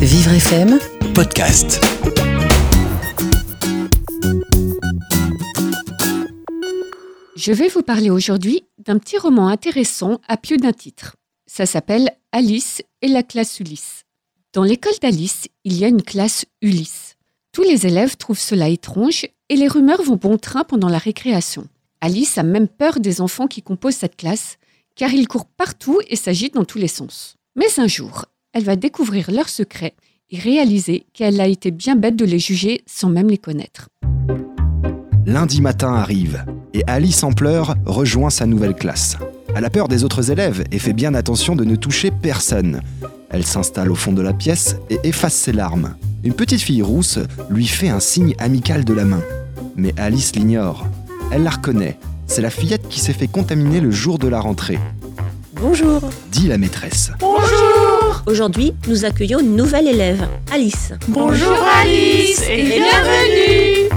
Vivre FM Podcast. Je vais vous parler aujourd'hui d'un petit roman intéressant à plus d'un titre. Ça s'appelle Alice et la classe Ulis. Dans l'école d'Alice, il y a une classe Ulis. Tous les élèves trouvent cela étrange et les rumeurs vont bon train pendant la récréation. Alice a même peur des enfants qui composent cette classe, car ils courent partout et s'agitent dans tous les sens. Mais un jour, elle va découvrir leurs secrets et réaliser qu'elle a été bien bête de les juger sans même les connaître. Lundi matin arrive et Alice en pleurs rejoint sa nouvelle classe. Elle a peur des autres élèves et fait bien attention de ne toucher personne. Elle s'installe au fond de la pièce et efface ses larmes. Une petite fille rousse lui fait un signe amical de la main. Mais Alice l'ignore. Elle la reconnaît. C'est la fillette qui s'est fait contaminer le jour de la rentrée. « Bonjour !» dit la maîtresse. « Bonjour !» Aujourd'hui, nous accueillons une nouvelle élève, Alice. « Bonjour Alice et bienvenue !»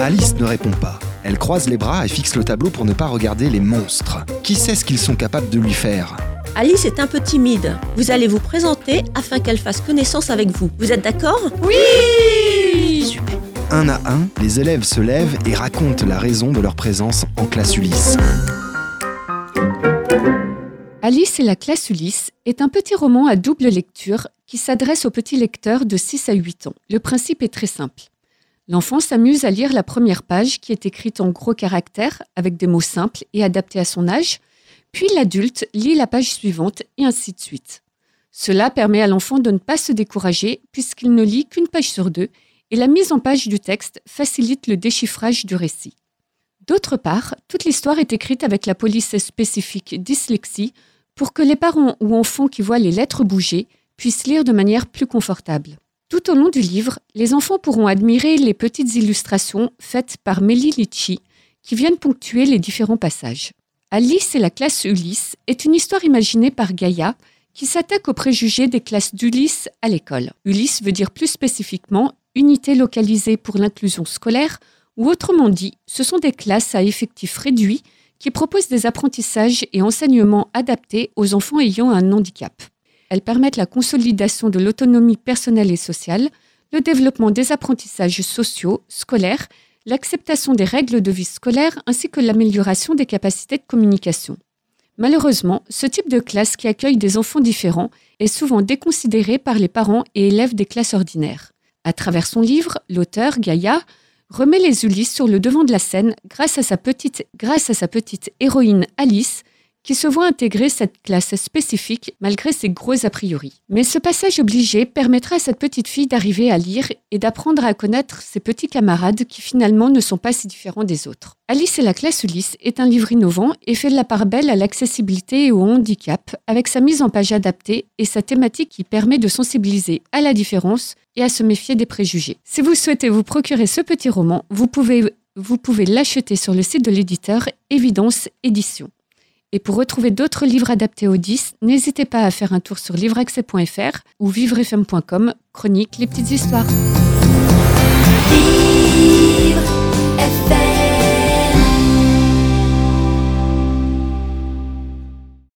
Alice ne répond pas. Elle croise les bras et fixe le tableau pour ne pas regarder les monstres. Qui sait ce qu'ils sont capables de lui faire ? Alice est un peu timide. Vous allez vous présenter afin qu'elle fasse connaissance avec vous. Vous êtes d'accord ? Oui ! Super. Un à un, les élèves se lèvent et racontent la raison de leur présence en classe Ulis. Alice et la classe Ulis est un petit roman à double lecture qui s'adresse aux petits lecteurs de 6 à 8 ans. Le principe est très simple. L'enfant s'amuse à lire la première page qui est écrite en gros caractères avec des mots simples et adaptés à son âge, puis l'adulte lit la page suivante et ainsi de suite. Cela permet à l'enfant de ne pas se décourager puisqu'il ne lit qu'une page sur deux et la mise en page du texte facilite le déchiffrage du récit. D'autre part, toute l'histoire est écrite avec la police spécifique dyslexie pour que les parents ou enfants qui voient les lettres bouger puissent lire de manière plus confortable. Tout au long du livre, les enfants pourront admirer les petites illustrations faites par Meli Litchi qui viennent ponctuer les différents passages. Alice et la classe Ulis est une histoire imaginée par Gaïa qui s'attaque aux préjugés des classes d'Ulis à l'école. Ulis veut dire plus spécifiquement unité localisée pour l'inclusion scolaire ou autrement dit, ce sont des classes à effectifs réduits qui proposent des apprentissages et enseignements adaptés aux enfants ayant un handicap. Elles permettent la consolidation de l'autonomie personnelle et sociale, le développement des apprentissages sociaux, scolaires, l'acceptation des règles de vie scolaire ainsi que l'amélioration des capacités de communication. Malheureusement, ce type de classe qui accueille des enfants différents est souvent déconsidéré par les parents et élèves des classes ordinaires. À travers son livre, l'auteur, Gaïa, remet les Ulis sur le devant de la scène grâce à sa petite héroïne Alice qui se voit intégrer cette classe spécifique malgré ses gros a priori. Mais ce passage obligé permettra à cette petite fille d'arriver à lire et d'apprendre à connaître ses petits camarades qui finalement ne sont pas si différents des autres. Alice et la classe Ulis est un livre innovant et fait de la part belle à l'accessibilité et au handicap avec sa mise en page adaptée et sa thématique qui permet de sensibiliser à la différence et à se méfier des préjugés. Si vous souhaitez vous procurer ce petit roman, vous pouvez l'acheter sur le site de l'éditeur Evidence Éditions. Et pour retrouver d'autres livres adaptés aux 10, n'hésitez pas à faire un tour sur livres-acces.fr ou vivrefm.com, chronique les petites histoires. Vivre.